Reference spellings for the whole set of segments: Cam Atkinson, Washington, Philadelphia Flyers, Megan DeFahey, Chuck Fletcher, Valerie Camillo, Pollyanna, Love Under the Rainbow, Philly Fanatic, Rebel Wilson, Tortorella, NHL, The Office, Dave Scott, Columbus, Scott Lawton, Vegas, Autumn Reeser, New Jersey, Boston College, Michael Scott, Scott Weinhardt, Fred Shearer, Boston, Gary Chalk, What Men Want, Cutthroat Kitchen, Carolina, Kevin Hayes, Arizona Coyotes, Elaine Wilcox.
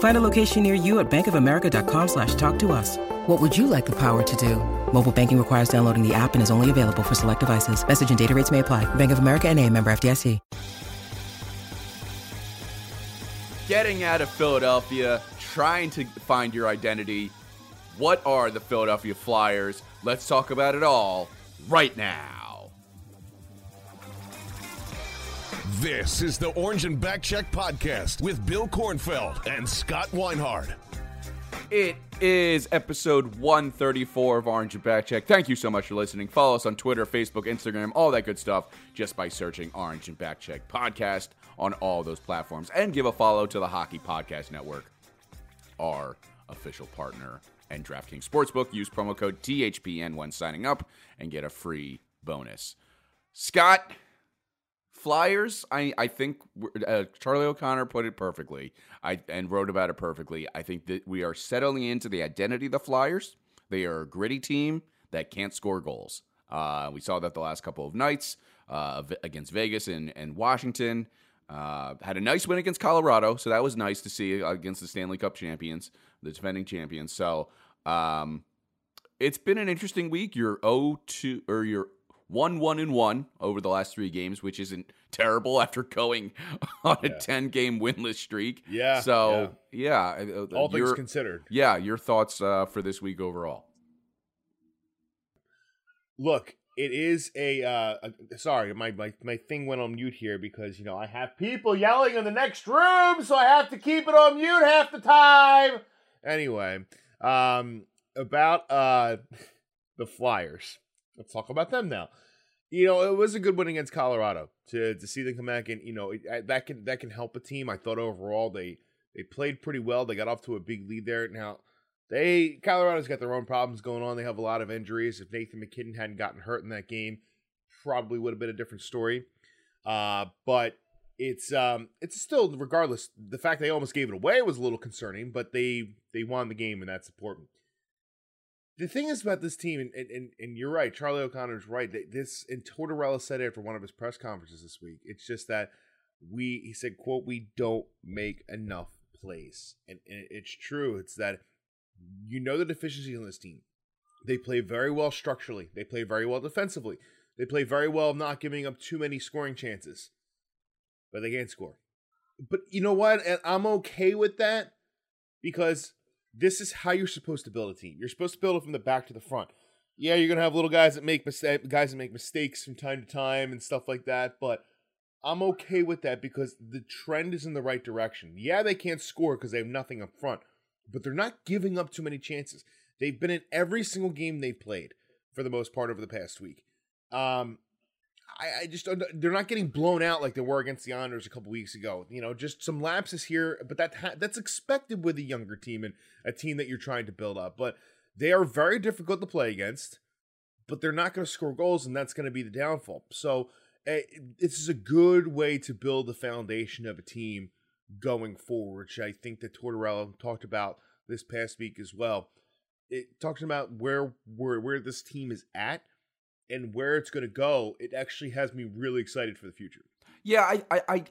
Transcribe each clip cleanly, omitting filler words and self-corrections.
Find a location near you at bankofamerica.com/talktous. What would you like the power to do? Mobile banking requires downloading the app and is only available for select devices. Message and data rates may apply. Bank of America NA, member FDIC. Getting out of Philadelphia, trying to find your identity. What are the Philadelphia Flyers? Let's talk about it all right now. This is the Orange and Backcheck Podcast with Bill Kornfeld and Scott Weinhardt. It is episode 134 of Orange and Backcheck. Thank you so much for listening. Follow us on Twitter, Facebook, Instagram, all that good stuff, just by searching Orange and Backcheck Podcast on all those platforms. And give a follow to the Hockey Podcast Network, our official partner, and DraftKings Sportsbook. Use promo code THPN when signing up and get a free bonus. Scott, Flyers, I think Charlie O'Connor put it perfectly and wrote about it perfectly. I think that we are settling into the identity of the Flyers. They are a gritty team that can't score goals. We saw that the last couple of nights against Vegas and Washington. Had a nice win against Colorado, so that was nice to see against the Stanley Cup champions, the defending champions. So it's been an interesting week. You're 0-2 or you're 1-1-1 over the last three games, which isn't terrible after going on a 10-game winless streak. Yeah. So, yeah. All things considered. Yeah, your thoughts for this week overall. Look, it is sorry, my thing went on mute here because, you know, I have people yelling in the next room, so I have to keep it on mute half the time. Anyway, about the Flyers. Let's talk about them now. You know, it was a good win against Colorado to see them come back, and you know that can help a team. I thought overall they played pretty well. They got off to a big lead there. Now Colorado's got their own problems going on. They have a lot of injuries. If Nathan McKinnon hadn't gotten hurt in that game, probably would have been a different story. But it's still, regardless, the fact they almost gave it away was a little concerning. But they won the game, and that's important. The thing is about this team, and you're right, Charlie O'Connor's right. And Tortorella said it after one of his press conferences this week. It's just that he said, quote, we don't make enough plays. And it's true. It's that you know the deficiencies on this team. They play very well structurally. They play very well defensively. They play very well not giving up too many scoring chances. But they can't score. But you know what? And I'm okay with that because this is how you're supposed to build a team. You're supposed to build it from the back to the front. Yeah, you're going to have little guys that make mistakes from time to time and stuff like that, but I'm okay with that because the trend is in the right direction. Yeah, they can't score because they have nothing up front, but they're not giving up too many chances. They've been in every single game they've played for the most part over the past week. They're not getting blown out like they were against the Islanders a couple weeks ago. You know, just some lapses here, but that's expected with a younger team and a team that you're trying to build up. But they are very difficult to play against, but they're not going to score goals, and that's going to be the downfall. So this is a good way to build the foundation of a team going forward, which I think that Tortorella talked about this past week as well. It talks about where this team is at and where it's going to go. It actually has me really excited for the future. Yeah, I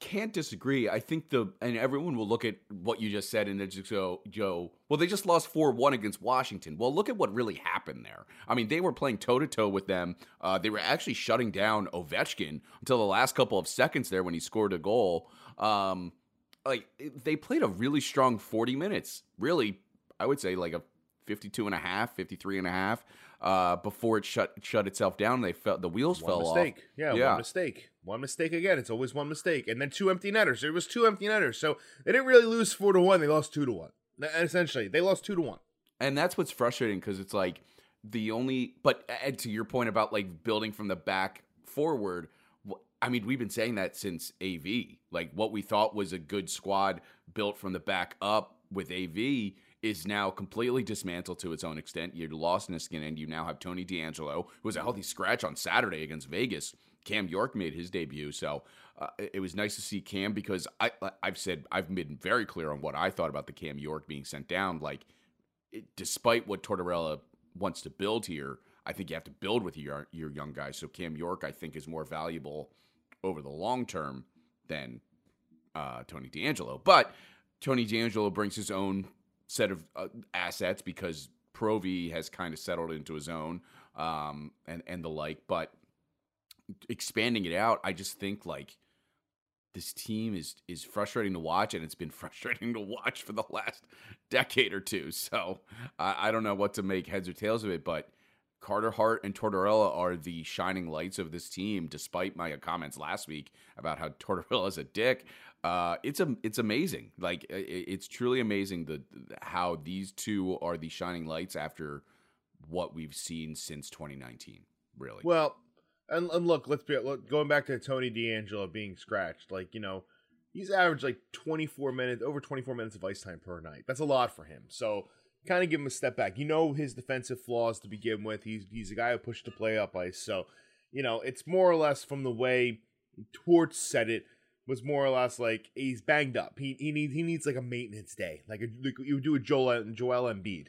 can't disagree. I think and everyone will look at what you just said and they just go, Joe, well, they just lost 4-1 against Washington. Well, look at what really happened there. I mean, they were playing toe-to-toe with them. They were actually shutting down Ovechkin until the last couple of seconds there when he scored a goal. They played a really strong 40 minutes. Really, I would say like a 52.5, 53.5. Before it shut itself down, they fell. The wheels fell off. Yeah, one mistake. One mistake again. It's always one mistake. And then two empty netters. There was two empty netters. So they didn't really lose 4-1. They lost 2-1. Essentially, they lost 2-1. And that's what's frustrating because it's like the only – but Ed, to your point about like building from the back forward, I mean, we've been saying that since AV. Like what we thought was a good squad built from the back up with AV is now completely dismantled to its own extent. You lost Niskanen. You now have Tony D'Angelo, who was a healthy scratch on Saturday against Vegas. Cam York made his debut, so it was nice to see Cam because I've been very clear on what I thought about the Cam York being sent down. Like, despite what Tortorella wants to build here, I think you have to build with your young guys. So Cam York, I think, is more valuable over the long term than Tony D'Angelo. But Tony D'Angelo brings his own set of assets because Provy has kind of settled into his own and the like, but expanding it out, I just think like this team is frustrating to watch, and it's been frustrating to watch for the last decade or two. So I don't know what to make heads or tails of it, but Carter Hart and Tortorella are the shining lights of this team, despite my comments last week about how Tortorella's a dick. It's amazing. Like it's truly amazing how these two are the shining lights after what we've seen since 2019, really. Well, and look, going back to Tony D'Angelo being scratched, like, you know, he's averaged like 24 minutes of ice time per night. That's a lot for him. So kind of give him a step back. You know his defensive flaws to begin with. He's a guy who pushed the play up ice. So, you know, it's more or less from the way Torch said it was more or less like he's banged up. He needs like a maintenance day, like you would do with Joel Embiid.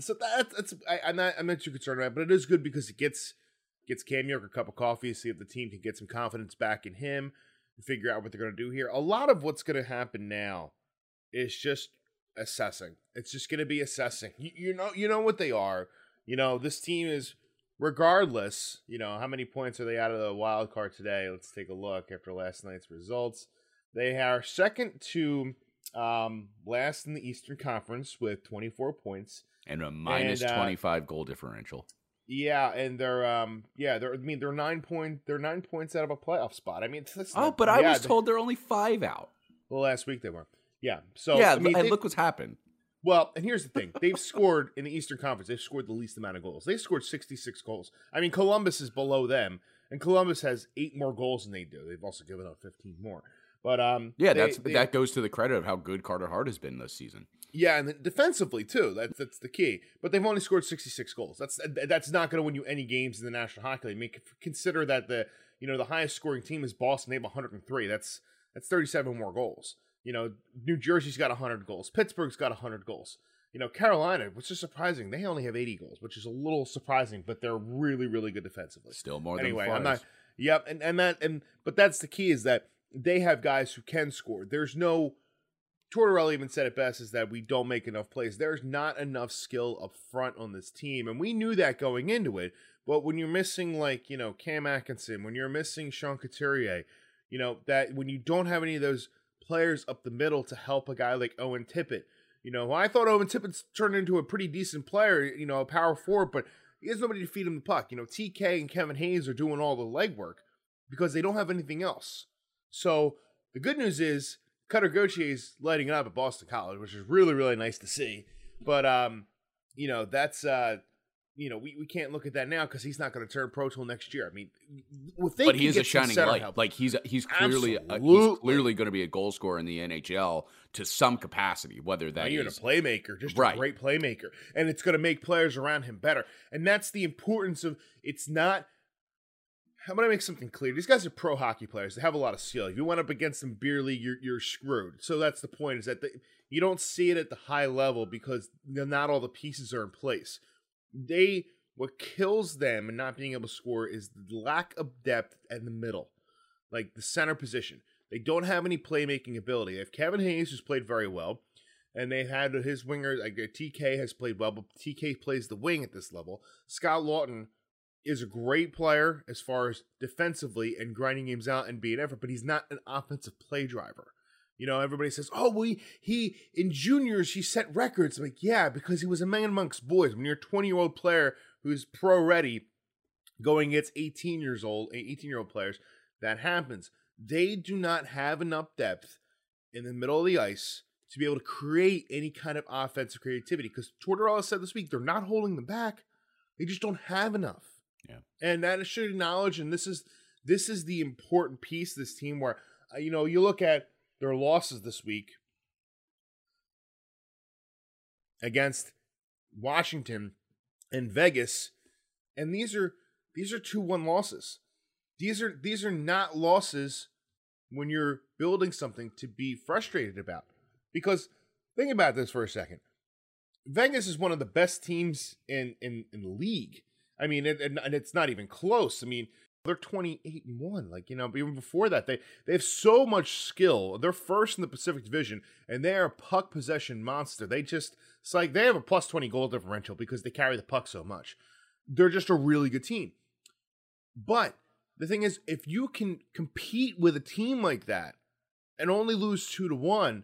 So I'm not too concerned about it, but it is good because it gets Cam York a cup of coffee, see if the team can get some confidence back in him and figure out what they're going to do here. A lot of what's going to happen now is just assessing. It's just going to be assessing. You know what they are. You know, this team is, regardless, you know, how many points are they out of the wild card today? Let's take a look after last night's results. They are second to last in the Eastern Conference with 24 points. And a minus 25 goal differential. Yeah, and they're 9 points. They're 9 points out of a playoff spot. I mean, I was told they're only 5 out. Well, last week they were. Yeah. So yeah, I mean, look what's happened. Well, and here's the thing: they've scored in the Eastern Conference. They've scored the least amount of goals. They scored 66 goals. I mean, Columbus is below them, and Columbus has 8 more goals than they do. They've also given up 15 more. But that goes to the credit of how good Carter Hart has been this season. Yeah, and defensively too. That's the key. But they've only scored 66 goals. That's not going to win you any games in the National Hockey League. I mean, consider that the highest scoring team is Boston. They have 103. That's 37 more goals. You know, New Jersey's got 100 goals. Pittsburgh's got 100 goals. You know, Carolina, which is surprising, they only have 80 goals, which is a little surprising. But they're really, really good defensively. Still more than Flyers. Yep, but that's the key is that they have guys who can score. There's no. Tortorella even said it best is that we don't make enough plays. There's not enough skill up front on this team, and we knew that going into it. But when you're missing, like, you know, Cam Atkinson, when you're missing Sean Couturier, you know, that when you don't have any of those players up the middle to help a guy like Owen Tippett, you know, I thought Owen Tippett's turned into a pretty decent player, you know, a power forward, but he has nobody to feed him the puck. You know, T.K. and Kevin Hayes are doing all the legwork because they don't have anything else. So the good news is, Cutter Gauthier is lighting it up at Boston College, which is really, really nice to see. But, you know, that's, you know, we can't look at that now because he's not going to turn pro till next year. I mean, but he is a shining light. Help. Like he's clearly going to be a goal scorer in the NHL to some capacity, whether that is a playmaker, just right. A great playmaker, and it's going to make players around him better. And that's the importance of it's not. I'm going to make something clear. These guys are pro hockey players. They have a lot of skill. If you went up against them beer league, you're screwed. So that's the point is that you don't see it at the high level because not all the pieces are in place. What kills them and not being able to score is the lack of depth in the middle, like the center position. They don't have any playmaking ability. They have Kevin Hayes, who's played very well, and they had his winger, like TK has played well, but TK plays the wing at this level. Scott Lawton is a great player as far as defensively and grinding games out and being effort, but he's not an offensive play driver. You know, everybody says, oh, well, he in juniors, he set records. I'm like, yeah, because he was a man amongst boys. When you're a 20-year-old player who's pro-ready going against 18-year-old players, that happens. They do not have enough depth in the middle of the ice to be able to create any kind of offensive creativity, because Tortorella said this week, they're not holding them back. They just don't have enough. Yeah. And that is should acknowledge, and this is the important piece of this team where, you know, you look at their losses this week against Washington and Vegas, and these are 2-1 losses. These are not losses when you're building something to be frustrated about. Because think about this for a second. Vegas is one of the best teams in the league. I mean, and it's not even close. I mean, they're 28-1. Like, you know, even before that, they have so much skill. They're first in the Pacific Division, and they are a puck possession monster. They just, it's like they have a plus 20 goal differential because they carry the puck so much. They're just a really good team. But the thing is, if you can compete with a team like that and only lose 2-1,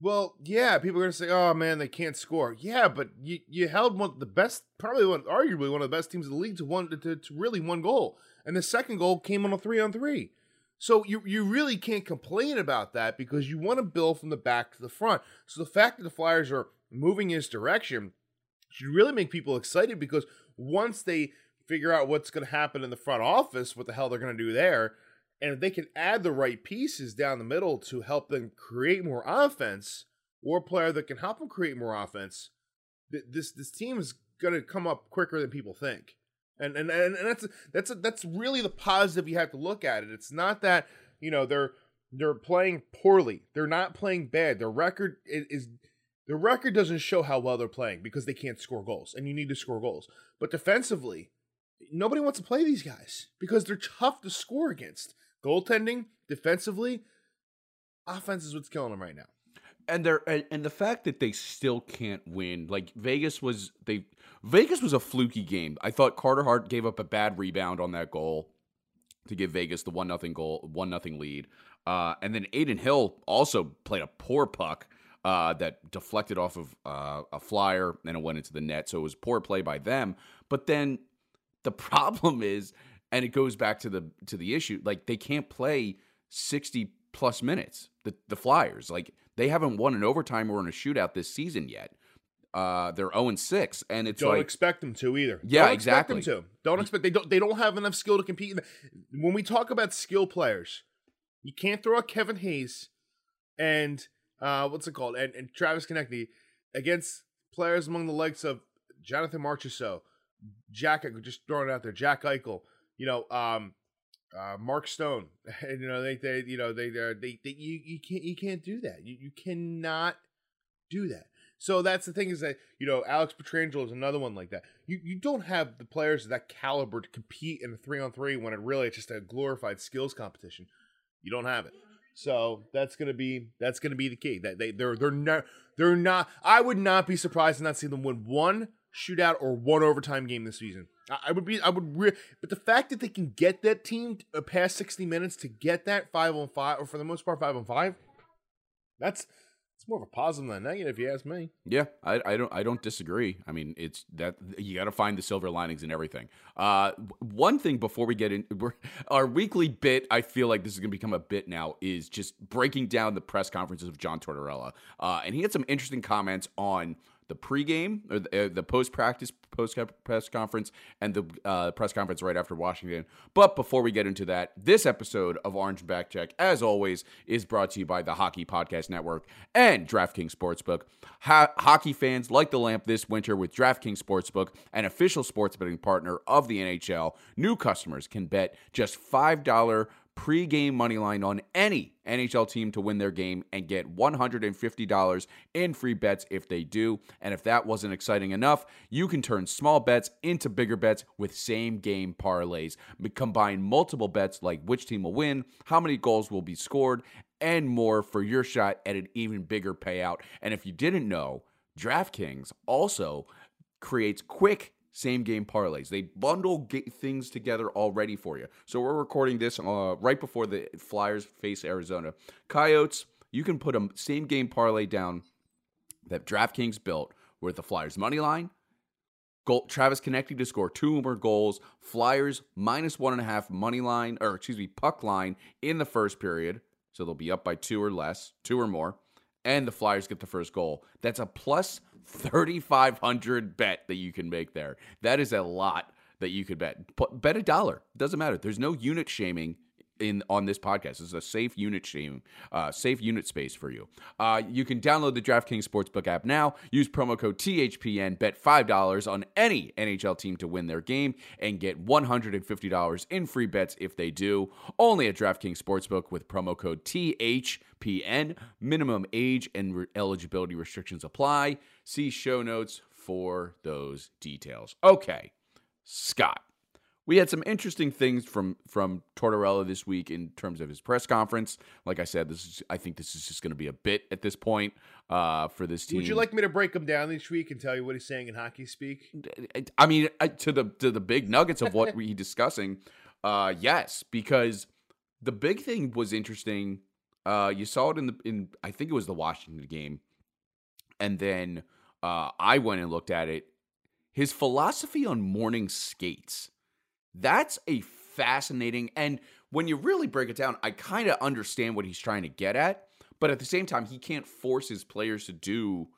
well, yeah, people are going to say, oh, man, they can't score. Yeah, but you held one of the best, probably arguably one of the best teams in the league to really one goal. And the second goal came on a 3-on-3. So you really can't complain about that because you want to build from the back to the front. So the fact that the Flyers are moving in this direction should really make people excited, because once they figure out what's going to happen in the front office, what the hell they're going to do there, and if they can add the right pieces down the middle to help them create more offense, or a player that can help them create more offense, this team is going to come up quicker than people think. And that's really the positive you have to look at it. It's not that, you know, they're playing poorly. They're not playing bad. Their record doesn't show how well they're playing because they can't score goals, and you need to score goals. But defensively, nobody wants to play these guys because they're tough to score against. Goaltending, defensively, offense is what's killing them right now. And the fact that they still can't win, like Vegas was a fluky game. I thought Carter Hart gave up a bad rebound on that goal to give Vegas the 1-0 lead. And then Aiden Hill also played a poor puck that deflected off of a flyer, and it went into the net. So it was poor play by them. But then the problem is, and it goes back to the issue, like they can't play 60 plus minutes. The Flyers, like they haven't won an overtime or in a shootout this season yet. They're 0-6, and it's don't expect them to either. Yeah, don't exactly. Expect them to. Don't expect they don't have enough skill to compete. When we talk about skill players, you can't throw out Kevin Hayes and and Travis Konecny against players among the likes of Jonathan Marchessault, Jack, just throwing it out there, Jack Eichel, you know, Mark Stone, and, you know, you can't do that. You cannot do that. So that's the thing, is that, you know, Alex Pietrangelo is another one like that. You don't have the players of that caliber to compete in a 3-on-3 when it's just a glorified skills competition. You don't have it. So that's gonna be the key. That they're not. I would not be surprised to not see them win one shootout or one overtime game this season. But the fact that they can get that team past 60 minutes to get that 5-on-5, or for the most part 5-on-5, that's more of a positive than a negative, if you ask me. Yeah, I don't disagree. I mean, it's that you got to find the silver linings in everything. One thing before we get in, our weekly bit, I feel like this is going to become a bit now, is just breaking down the press conferences of John Tortorella. And he had some interesting comments on the pregame, or the post-practice press conference, and the press conference right after Washington. But before we get into that, this episode of Orange and Backcheck, as always, is brought to you by the Hockey Podcast Network and DraftKings Sportsbook. Hockey fans, light the lamp this winter with DraftKings Sportsbook, an official sports betting partner of the NHL. New customers can bet just $5 pre-game money line on any NHL team to win their game and get $150 in free bets if they do. And if that wasn't exciting enough, you can turn small bets into bigger bets with same-game parlays. Combine multiple bets like which team will win, how many goals will be scored, and more for your shot at an even bigger payout. And if you didn't know, DraftKings also creates quick same-game parlays. They bundle things together already for you. So we're recording this right before the Flyers face Arizona Coyotes. You can put a same-game parlay down that DraftKings built with the Flyers' money line, goal, Travis Konecny to score two more goals. Flyers -1.5 money line, or excuse me, puck line in the first period. So they'll be up by two or more. And the Flyers get the first goal. That's a plus 3,500 bet that you can make there. That is a lot that you could bet. Bet $1. Doesn't matter. There's no unit shaming on this podcast. It's a safe unit shame, safe unit space for you. You can download the DraftKings Sportsbook app now. Use promo code THPN. Bet $5 on any NHL team to win their game and get $150 in free bets if they do. Only at DraftKings Sportsbook with promo code THPN. Minimum age and eligibility restrictions apply. See show notes for those details. Okay, Scott. We had some interesting things from Tortorella this week in terms of his press conference. Like I said, I think this is just going to be a bit at this point for this team. Would you like me to break him down each week and tell you what he's saying in hockey speak? I mean, to the big nuggets of what we're discussing, yes, because the big thing was interesting. You saw it in I think it was the Washington game, and then I went and looked at it. His philosophy on morning skates. That's a fascinating, and when you really break it down, I kind of understand what he's trying to get at, but at the same time, he can't force his players to do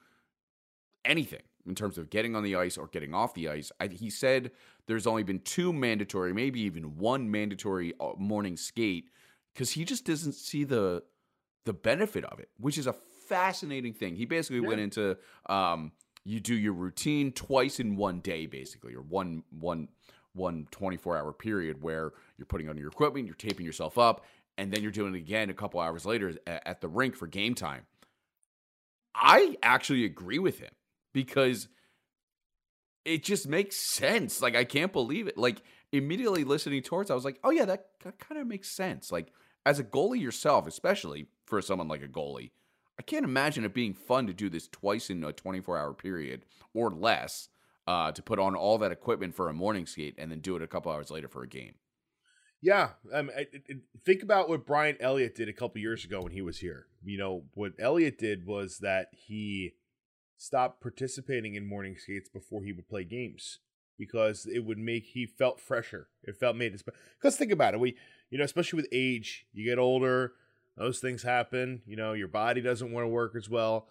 anything in terms of getting on the ice or getting off the ice. He said there's only been two mandatory, maybe even one mandatory morning skate, because he just doesn't see the benefit of it, which is a fascinating thing. He basically went into you do your routine twice in one day, basically, or one 24-hour period where you're putting on your equipment, you're taping yourself up, and then you're doing it again a couple hours later at the rink for game time. I actually agree with him because it just makes sense. Like, I can't believe it. Like, immediately listening towards, I was like, oh, yeah, that kind of makes sense. Like, as a goalie yourself, especially for someone like a goalie, I can't imagine it being fun to do this twice in a 24-hour period or less. To put on all that equipment for a morning skate and then do it a couple hours later for a game. Yeah. Think about what Brian Elliott did a couple years ago when he was here. You know, what Elliott did was that he stopped participating in morning skates before he would play games because it would make, he felt fresher. It felt made his, because think about it. Especially with age, you get older, those things happen, your body doesn't want to work as well,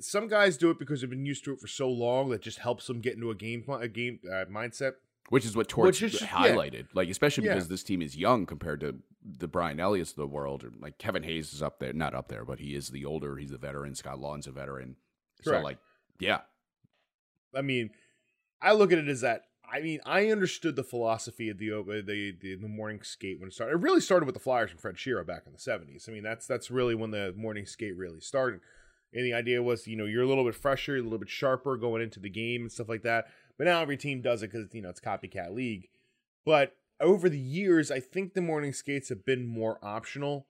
Some guys do it because they've been used to it for so long that just helps them get into a game mindset. Which is what Torch highlighted. Yeah. Like, especially because this team is young compared to the Brian Elliott's of the world. Or like Kevin Hayes is up there. Not up there, but he is the older. He's the veteran. Scott Lawton's a veteran. Correct. So, yeah. I mean, I look at it as that. I mean, I understood the philosophy of the morning skate when it started. It really started with the Flyers and Fred Shearer back in the 70s. I mean, that's really when the morning skate really started. And the idea was, you're a little bit fresher, a little bit sharper going into the game and stuff like that. But now every team does it because, it's copycat league. But over the years, I think the morning skates have been more optional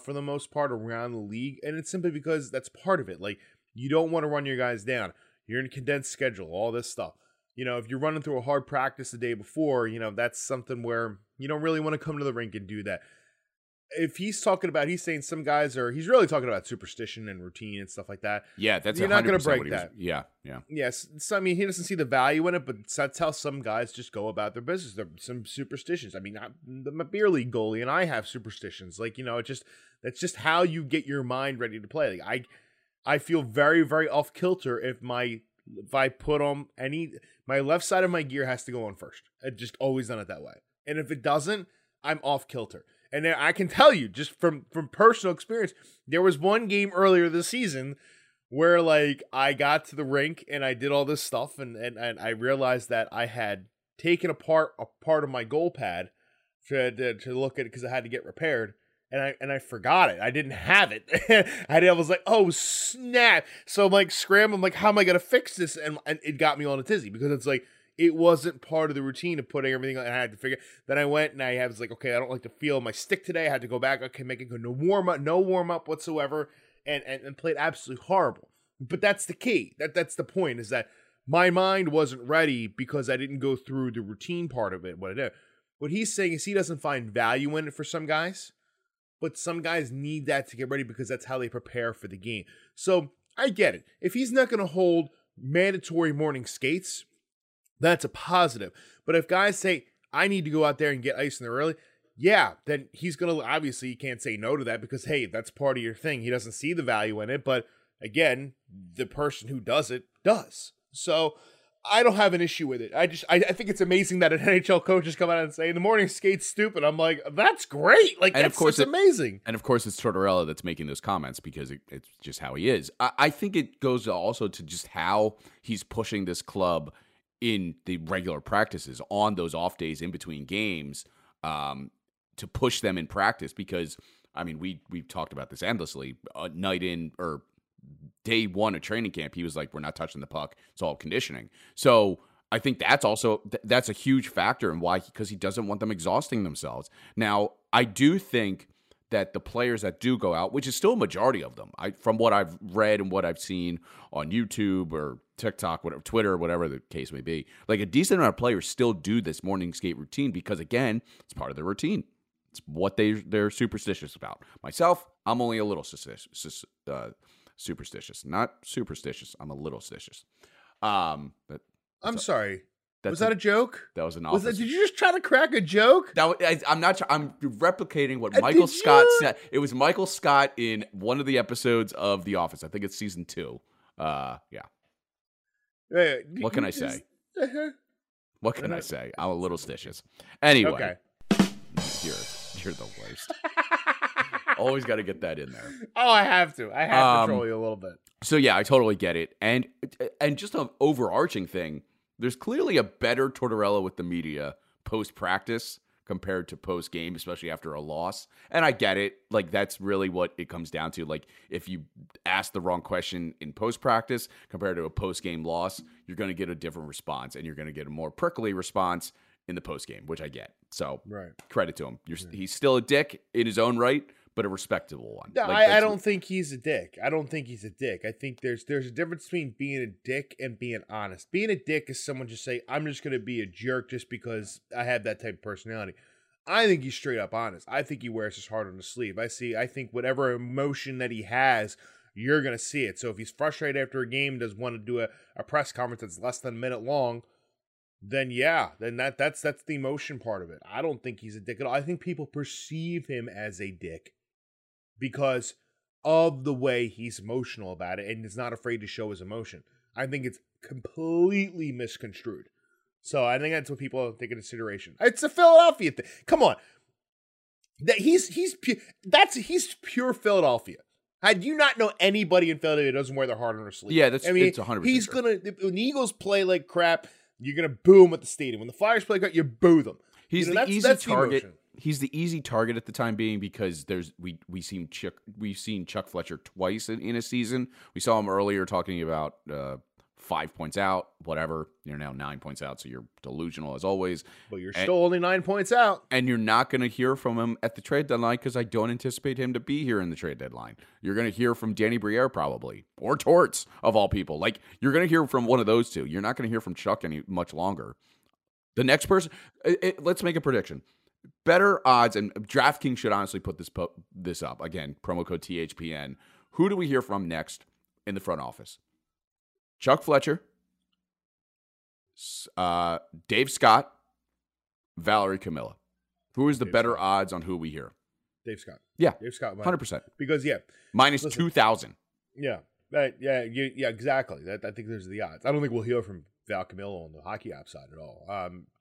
for the most part around the league. And it's simply because that's part of it. Like, you don't want to run your guys down. You're in a condensed schedule, all this stuff. If you're running through a hard practice the day before, that's something where you don't really want to come to the rink and do that. If he's saying some guys are, he's really talking about superstition and routine and stuff like that. Yeah, that's you're not going to break that. Yeah. Yes. So, I mean, he doesn't see the value in it, but that's how some guys just go about their business. There are some superstitions. I mean, I'm a beer league goalie and I have superstitions. That's just how you get your mind ready to play. Like, I feel very, very off kilter if I put on my left side of my gear has to go on first. I've just always done it that way. And if it doesn't, I'm off kilter. And I can tell you, just from personal experience, there was one game earlier this season where, I got to the rink and I did all this stuff, and I realized that I had taken apart a part of my goal pad to look at it because I had to get repaired, and I forgot it. I didn't have it. I was like, oh, snap. So I'm, scrambling, how am I going to fix this? And it got me on a tizzy because it's it wasn't part of the routine of putting everything on. I had to figure. Then I went and I was like, okay, I don't like to feel my stick today. I had to go back. Okay, make it go no warm up whatsoever, and played absolutely horrible. But that's the key. That's the point is that my mind wasn't ready because I didn't go through the routine part of it. What I did. What he's saying is he doesn't find value in it for some guys, but some guys need that to get ready because that's how they prepare for the game. So I get it. If he's not going to hold mandatory morning skates. That's a positive. But if guys say, I need to go out there and get ice in there early, yeah, then he's going to, obviously, you can't say no to that because, hey, that's part of your thing. He doesn't see the value in it. But again, the person who does it does. So I don't have an issue with it. I think it's amazing that an NHL coach has come out and say, the morning skate's stupid. I'm like, that's great. Like, that's amazing. And of course, it's Tortorella that's making those comments because it's just how he is. I think it goes also to just how he's pushing this club in the regular practices on those off days in between games to push them in practice. Because, I mean, we've talked about this endlessly. Night in or day one of training camp, he was like, we're not touching the puck. It's all conditioning. So I think that's also, that's a huge factor in why, because he doesn't want them exhausting themselves. Now, I do think that the players that do go out, which is still a majority of them, from what I've read and what I've seen on YouTube or TikTok, whatever, Twitter, whatever the case may be, like a decent amount of players still do this morning skate routine because, again, it's part of their routine. It's what they're superstitious about. Myself, I'm only a little superstitious. Not superstitious. I'm a little stitious. I'm sorry. Was that a joke? That was an office. Did you just try to crack a joke? I'm replicating what Michael Scott said. It was Michael Scott in one of the episodes of The Office. I think it's season 2. Yeah. What can I say? What can I say? I'm a little stitious. Anyway. Okay. You're the worst. Always got to get that in there. Oh, I have to troll you a little bit. So, yeah, I totally get it. And just an overarching thing, there's clearly a better Tortorella with the media post-practice compared to post-game, especially after a loss. And I get it. Like, that's really what it comes down to. Like, if you ask the wrong question in post-practice compared to a post-game loss, you're going to get a different response, and you're going to get a more prickly response in the post-game, which I get. So, right. Credit to him. He's still a dick in his own right, but a respectable one. No, like, I don't think he's a dick. I don't think he's a dick. I think there's a difference between being a dick and being honest. Being a dick is someone just say, I'm just going to be a jerk just because I have that type of personality. I think he's straight up honest. I think he wears his heart on his sleeve. I think whatever emotion that he has, you're going to see it. So if he's frustrated after a game, doesn't want to do a press conference that's less than a minute long, then yeah, then that's the emotion part of it. I don't think he's a dick at all. I think people perceive him as a dick because of the way he's emotional about it and is not afraid to show his emotion. I think it's completely misconstrued. So I think that's what people take into consideration. It's a Philadelphia thing. Come on. He's pure Philadelphia. I do not know anybody in Philadelphia that doesn't wear their heart on their sleeve. Yeah, that's, I mean, it's 100%. He's going to, when the Eagles play like crap, you're going to boo them at the stadium. When the Flyers play crap, you boo them. He's the target. He's the easy target at the time being because we've seen Chuck Fletcher twice in a season. We saw him earlier talking about 5 points out, whatever. You're now 9 points out, so you're delusional as always. But you're still only 9 points out. And you're not going to hear from him at the trade deadline because I don't anticipate him to be here in the trade deadline. You're going to hear from Danny Brière probably, or Torts of all people. Like, you're going to hear from one of those two. You're not going to hear from Chuck any much longer. The next person, let's make a prediction. Better odds, and DraftKings should honestly put this up. Again, promo code THPN. Who do we hear from next in the front office? Chuck Fletcher, Dave Scott, Valerie Camillo. Who is the better odds on who we hear? Dave Scott. Yeah. Dave Scott. 100%. Because, yeah. Minus 2,000. Yeah. Yeah, exactly. I think there's the odds. I don't think we'll hear from Val Camillo on the hockey app side at all.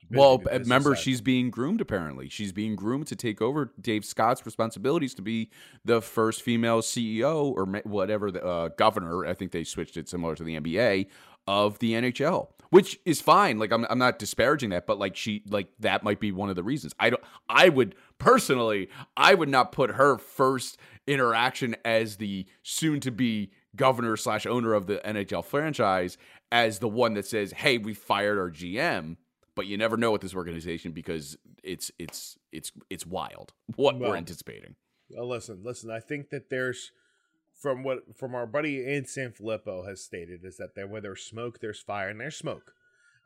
Well, remember, she's being groomed, apparently. She's being groomed to take over Dave Scott's responsibilities to be the first female CEO or whatever, the governor. I think they switched it similar to the NBA of the NHL, which is fine. Like, I'm not disparaging that, but like that might be one of the reasons. I would not put her first interaction as the soon to be governor / owner of the NHL franchise as the one that says, hey, we fired our GM, but you never know with this organization because it's wild what we're anticipating. Well, listen, I think that there's from our buddy Anthony San Filippo has stated is that where there's smoke, there's fire and there's smoke.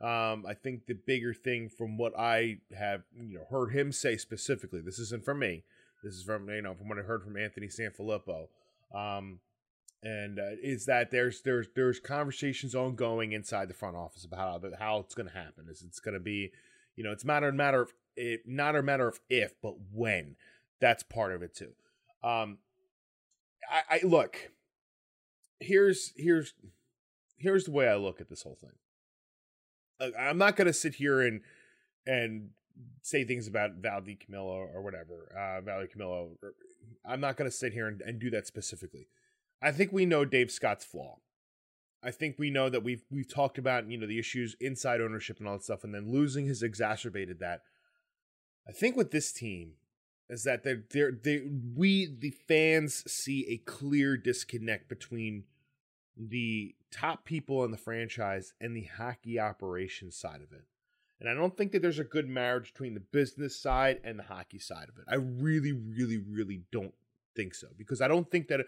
I think the bigger thing from what I have heard him say specifically, this isn't from me, this is from what I heard from Anthony San Filippo, And is that there's conversations ongoing inside the front office about how it's going to happen. Is it's going to be, you know, it's not a matter of if, but when. That's part of it too. I look. Here's the way I look at this whole thing. I'm not going to sit here and say things about Valerie Camillo or whatever. Valerie Camillo. I'm not going to sit here and do that specifically. I think we know Dave Scott's flaw. I think we know that we've talked about, you know, the issues inside ownership and all that stuff, and then losing has exacerbated that. I think with this team is that the fans see a clear disconnect between the top people in the franchise and the hockey operations side of it. And I don't think that there's a good marriage between the business side and the hockey side of it. I really, really, really don't think so, because I don't think that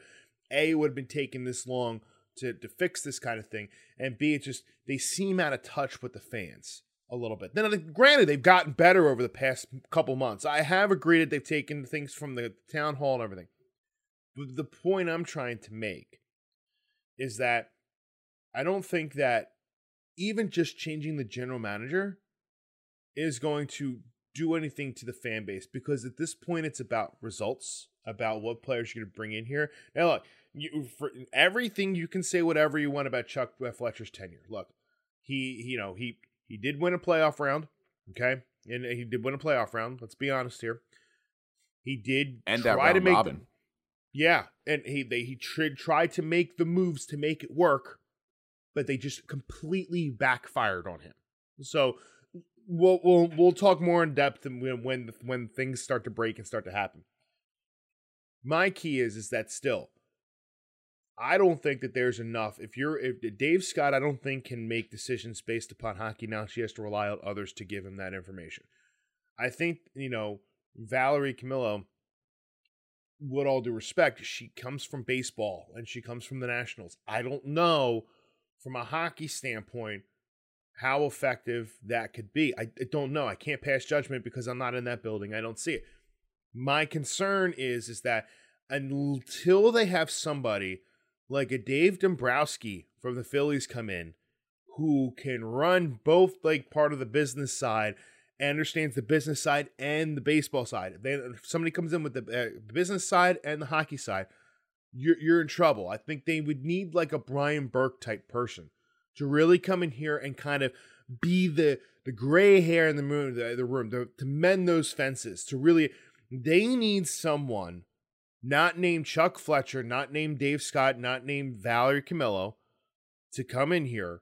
it would have been taking this long to fix this kind of thing, and B, it just, they seem out of touch with the fans a little bit. Then, granted, they've gotten better over the past couple months. I have agreed that they've taken things from the town hall and everything. But the point I'm trying to make is that I don't think that even just changing the general manager is going to do anything to the fan base, because at this point it's about results, about what players you're going to bring in here. Now, look, for everything, you can say whatever you want about Chuck Fletcher's tenure. Look, he did win a playoff round, okay? And he did win a playoff round. Let's be honest here. He did and try that round to make Robin. Yeah, and he tried to make the moves to make it work, but they just completely backfired on him. So we'll talk more in depth when things start to break and start to happen. My key is that still, I don't think that there's enough. If Dave Scott, I don't think, can make decisions based upon hockey now. She has to rely on others to give him that information. I think, you know, Valerie Camillo, with all due respect, she comes from baseball and she comes from the Nationals. I don't know from a hockey standpoint how effective that could be. I don't know. I can't pass judgment because I'm not in that building. I don't see it. My concern is that until they have somebody like a Dave Dombrowski from the Phillies come in, who can run both, like, part of the business side and understands the business side and the baseball side. If somebody comes in with the business side and the hockey side, you're in trouble. I think they would need like a Brian Burke type person to really come in here and kind of be the gray hair in the room, to mend those fences, to really. They need someone not named Chuck Fletcher, not named Dave Scott, not named Valerie Camillo, to come in here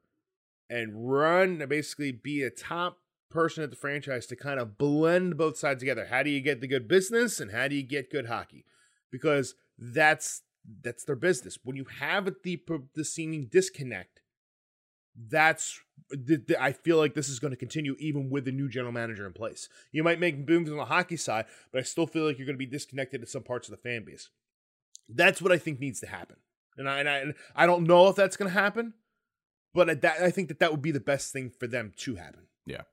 and run, basically be a top person at the franchise to kind of blend both sides together. How do you get the good business and how do you get good hockey? Because that's their business. When you have the seeming disconnect, I feel like this is going to continue even with the new general manager in place. You might make moves on the hockey side, but I still feel like you're going to be disconnected to some parts of the fan base. That's what I think needs to happen. And I don't know if that's going to happen, but I think that would be the best thing for them to happen. Yeah.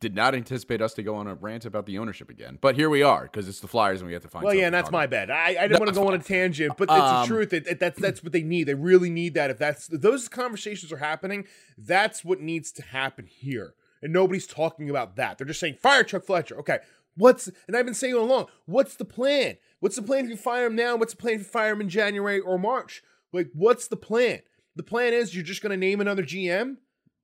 Did not anticipate us to go on a rant about the ownership again, but here we are, because it's the Flyers and we have to find. Well, yeah, and that's my bad. I didn't want to go on a tangent, but it's the truth. That's what they need. They really need that. If those conversations are happening, that's what needs to happen here, and nobody's talking about that. They're just saying fire Chuck Fletcher. Okay, and I've been saying all along, what's the plan? What's the plan if you fire him now? What's the plan if you fire him in January or March? Like, what's the plan? The plan is you're just going to name another GM.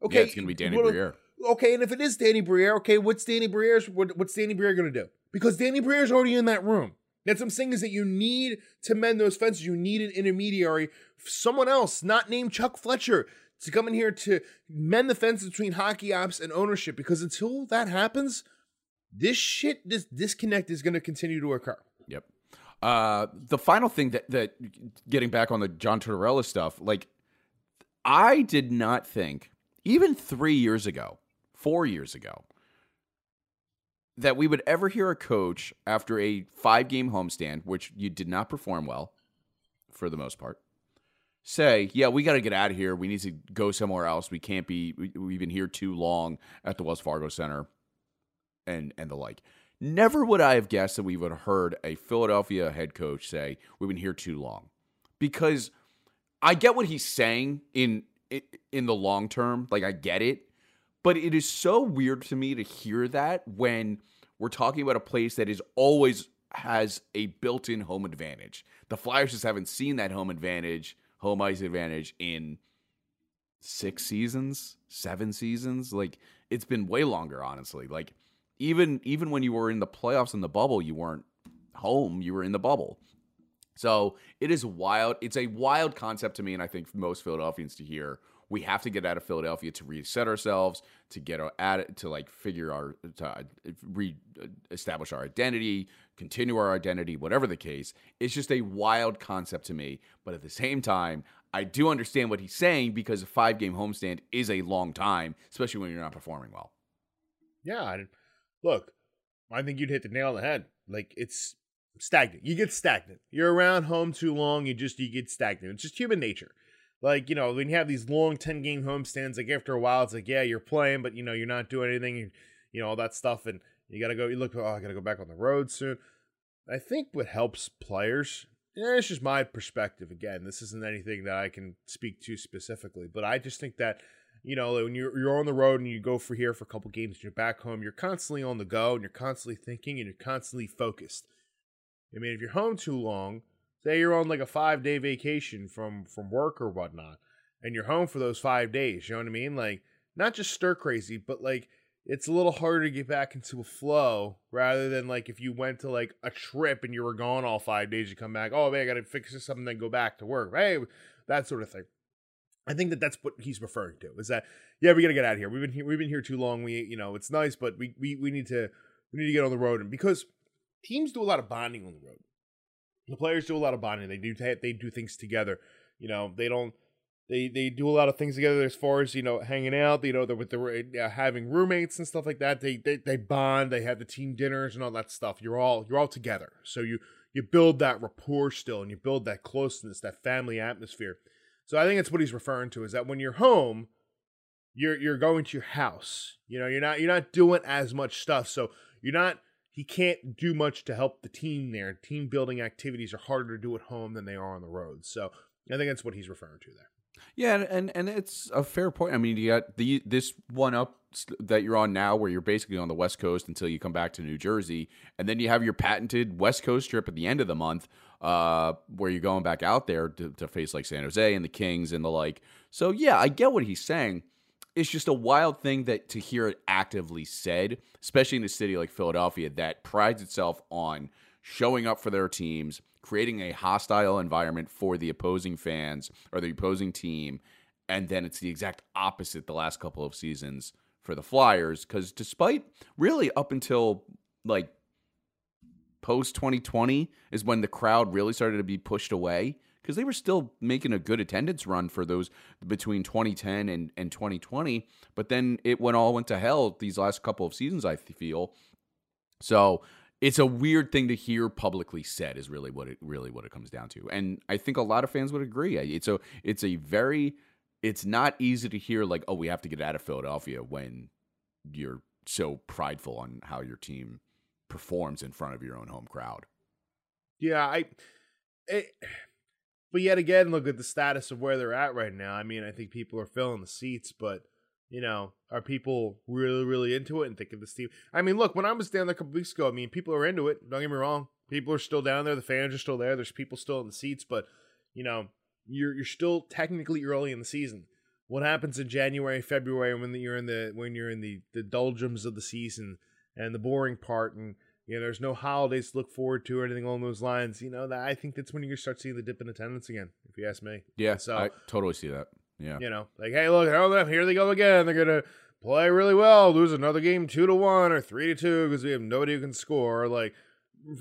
Okay, yeah, it's going to be Danny Brière. Okay, and if it is Danny Brière, okay, what's Danny Brière going to do? Because Danny Brière's already in that room. That's what I'm saying, is that you need to mend those fences. You need an intermediary, someone else, not named Chuck Fletcher, to come in here to mend the fences between hockey ops and ownership. Because until that happens, this disconnect is going to continue to occur. Yep. The final thing that getting back on the John Tortorella stuff, like, I did not think, even 3 years ago, 4 years ago, that we would ever hear a coach after a 5-game homestand, which you did not perform well for the most part, say, yeah, we got to get out of here. We need to go somewhere else. We can't be, we've been here too long at the Wells Fargo Center and the like. Never would I have guessed that we would have heard a Philadelphia head coach say, we've been here too long. because I get what he's saying in the long term. Like, I get it. But it is so weird to me to hear that when we're talking about a place that is always has a built-in home advantage. The Flyers just haven't seen that home ice advantage in 6 seasons, 7 seasons. Like, it's been way longer, honestly. Like, even when you were in the playoffs in the bubble, you weren't home, you were in the bubble. So it is wild. It's a wild concept to me, and I think most Philadelphians to hear. We have to get out of Philadelphia to reset ourselves, to get at it, to like figure our, to reestablish our identity, continue our identity, whatever the case. It's just a wild concept to me. But at the same time, I do understand what he's saying, because a 5-game homestand is a long time, especially when you're not performing well. Yeah. Look, I think you'd hit the nail on the head. Like, it's stagnant. You get stagnant. You're around home too long. You get stagnant. It's just human nature. Like, you know, when you have these long 10-game homestands, like, after a while, it's like, yeah, you're playing, but, you know, you're not doing anything, you know, all that stuff, and you got to go, you look, oh, I got to go back on the road soon. I think what helps players, and it's just my perspective, again, this isn't anything that I can speak to specifically, but I just think that, you know, when you're on the road and you go for here for a couple games and you're back home, you're constantly on the go, and you're constantly thinking, and you're constantly focused. I mean, if you're home too long, say you're on like a 5-day vacation from work or whatnot, and you're home for those 5 days, you know what I mean? Like, not just stir crazy, but like, it's a little harder to get back into a flow rather than like if you went to like a trip and you were gone all 5 days, you come back, oh man, I got to fix this up and then go back to work, right? That sort of thing. I think that that's what he's referring to, is that, yeah, we got to get out of here. We've been here too long. We, you know, it's nice, but we need to get on the road. And because teams do a lot of bonding on the road. The players do a lot of bonding. They do things together. You know, they do a lot of things together as far as, you know, hanging out, you know, having roommates and stuff like that. They bond, they have the team dinners and all that stuff. You're all together. So you build that rapport still, and you build that closeness, that family atmosphere. So I think that's what he's referring to, is that when you're home, you're going to your house. You know, you're not doing as much stuff. So you're not He can't do much to help the team there. Team building activities are harder to do at home than they are on the road. So I think that's what he's referring to there. Yeah, and it's a fair point. I mean, you got this one up that you're on now where you're basically on the West Coast until you come back to New Jersey. And then you have your patented West Coast trip at the end of the month where you're going back out there to face like San Jose and the Kings and the like. So, yeah, I get what he's saying. It's just a wild thing that to hear it actively said, especially in a city like Philadelphia that prides itself on showing up for their teams, creating a hostile environment for the opposing fans or the opposing team. And then it's the exact opposite the last couple of seasons for the Flyers, because despite really up until like post 2020 is when the crowd really started to be pushed away, because they were still making a good attendance run for those between 2010 and 2020. But then it all went to hell these last couple of seasons, I feel. So it's a weird thing to hear publicly said is really what it comes down to. And I think a lot of fans would agree. It's not easy to hear like, oh, we have to get out of Philadelphia when you're so prideful on how your team performs in front of your own home crowd. Yeah, But yet again, look at the status of where they're at right now. I mean, I think people are filling the seats, but, you know, are people really, really into it and thinking this team? I mean, look, when I was down there a couple weeks ago, I mean, people are into it. Don't get me wrong. People are still down there. The fans are still there. There's people still in the seats, but, you know, you're still technically early in the season. What happens in January, February when you're in the doldrums of the season and the boring part, and you know, there's no holidays to look forward to or anything along those lines. You know, I think that's when you start seeing the dip in attendance again, if you ask me. Yeah, so I totally see that. Yeah. You know, like, hey, look, here they go again. They're going to play really well, lose another game 2-1 or 3-2 because we have nobody who can score. Like,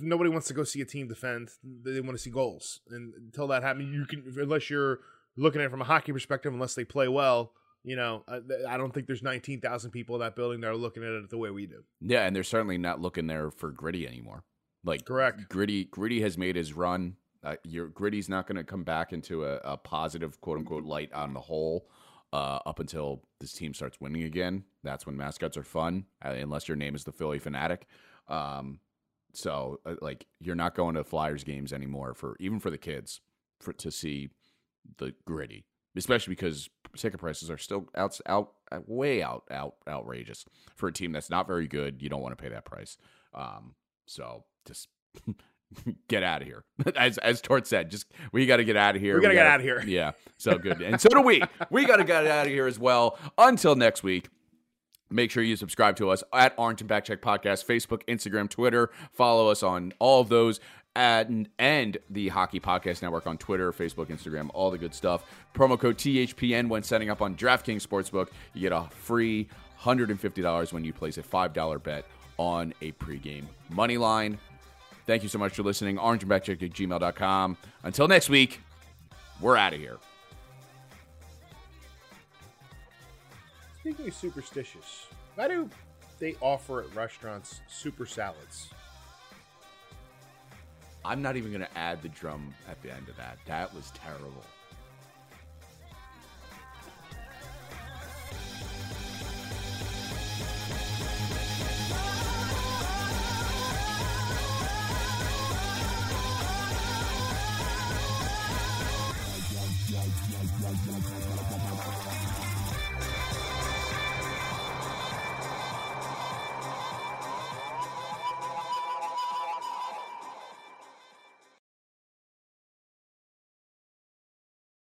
nobody wants to go see a team defend. They want to see goals. And until that happens, unless you're looking at it from a hockey perspective, unless they play well. You know, I don't think there's 19,000 people in that building that are looking at it the way we do. Yeah, and they're certainly not looking there for Gritty anymore. Like, correct. Gritty has made his run. Gritty's not going to come back into a positive, quote-unquote, light on the whole up until this team starts winning again. That's when mascots are fun, unless your name is the Philly Fanatic. So, like, you're not going to Flyers games anymore, even for the kids. to see the gritty, especially because ticket prices are still outrageous for a team that's not very good. You don't want to pay that price. So just get out of here. As Tort said, we got to get out of here. We got to get out of here. Yeah. So good. And so do we. We got to get out of here as well. Until next week. Make sure you subscribe to us at Orange and Backcheck Podcast, Facebook, Instagram, Twitter. Follow us on all of those and the Hockey Podcast Network on Twitter, Facebook, Instagram, all the good stuff. Promo code THPN when setting up on DraftKings Sportsbook. You get a free $150 when you place a $5 bet on a pregame money line. Thank you so much for listening. orangeandbackcheck@gmail.com. Until next week, we're out of here. Speaking of superstitious, why do they offer at restaurants super salads? I'm not even going to add the drum at the end of that. That was terrible.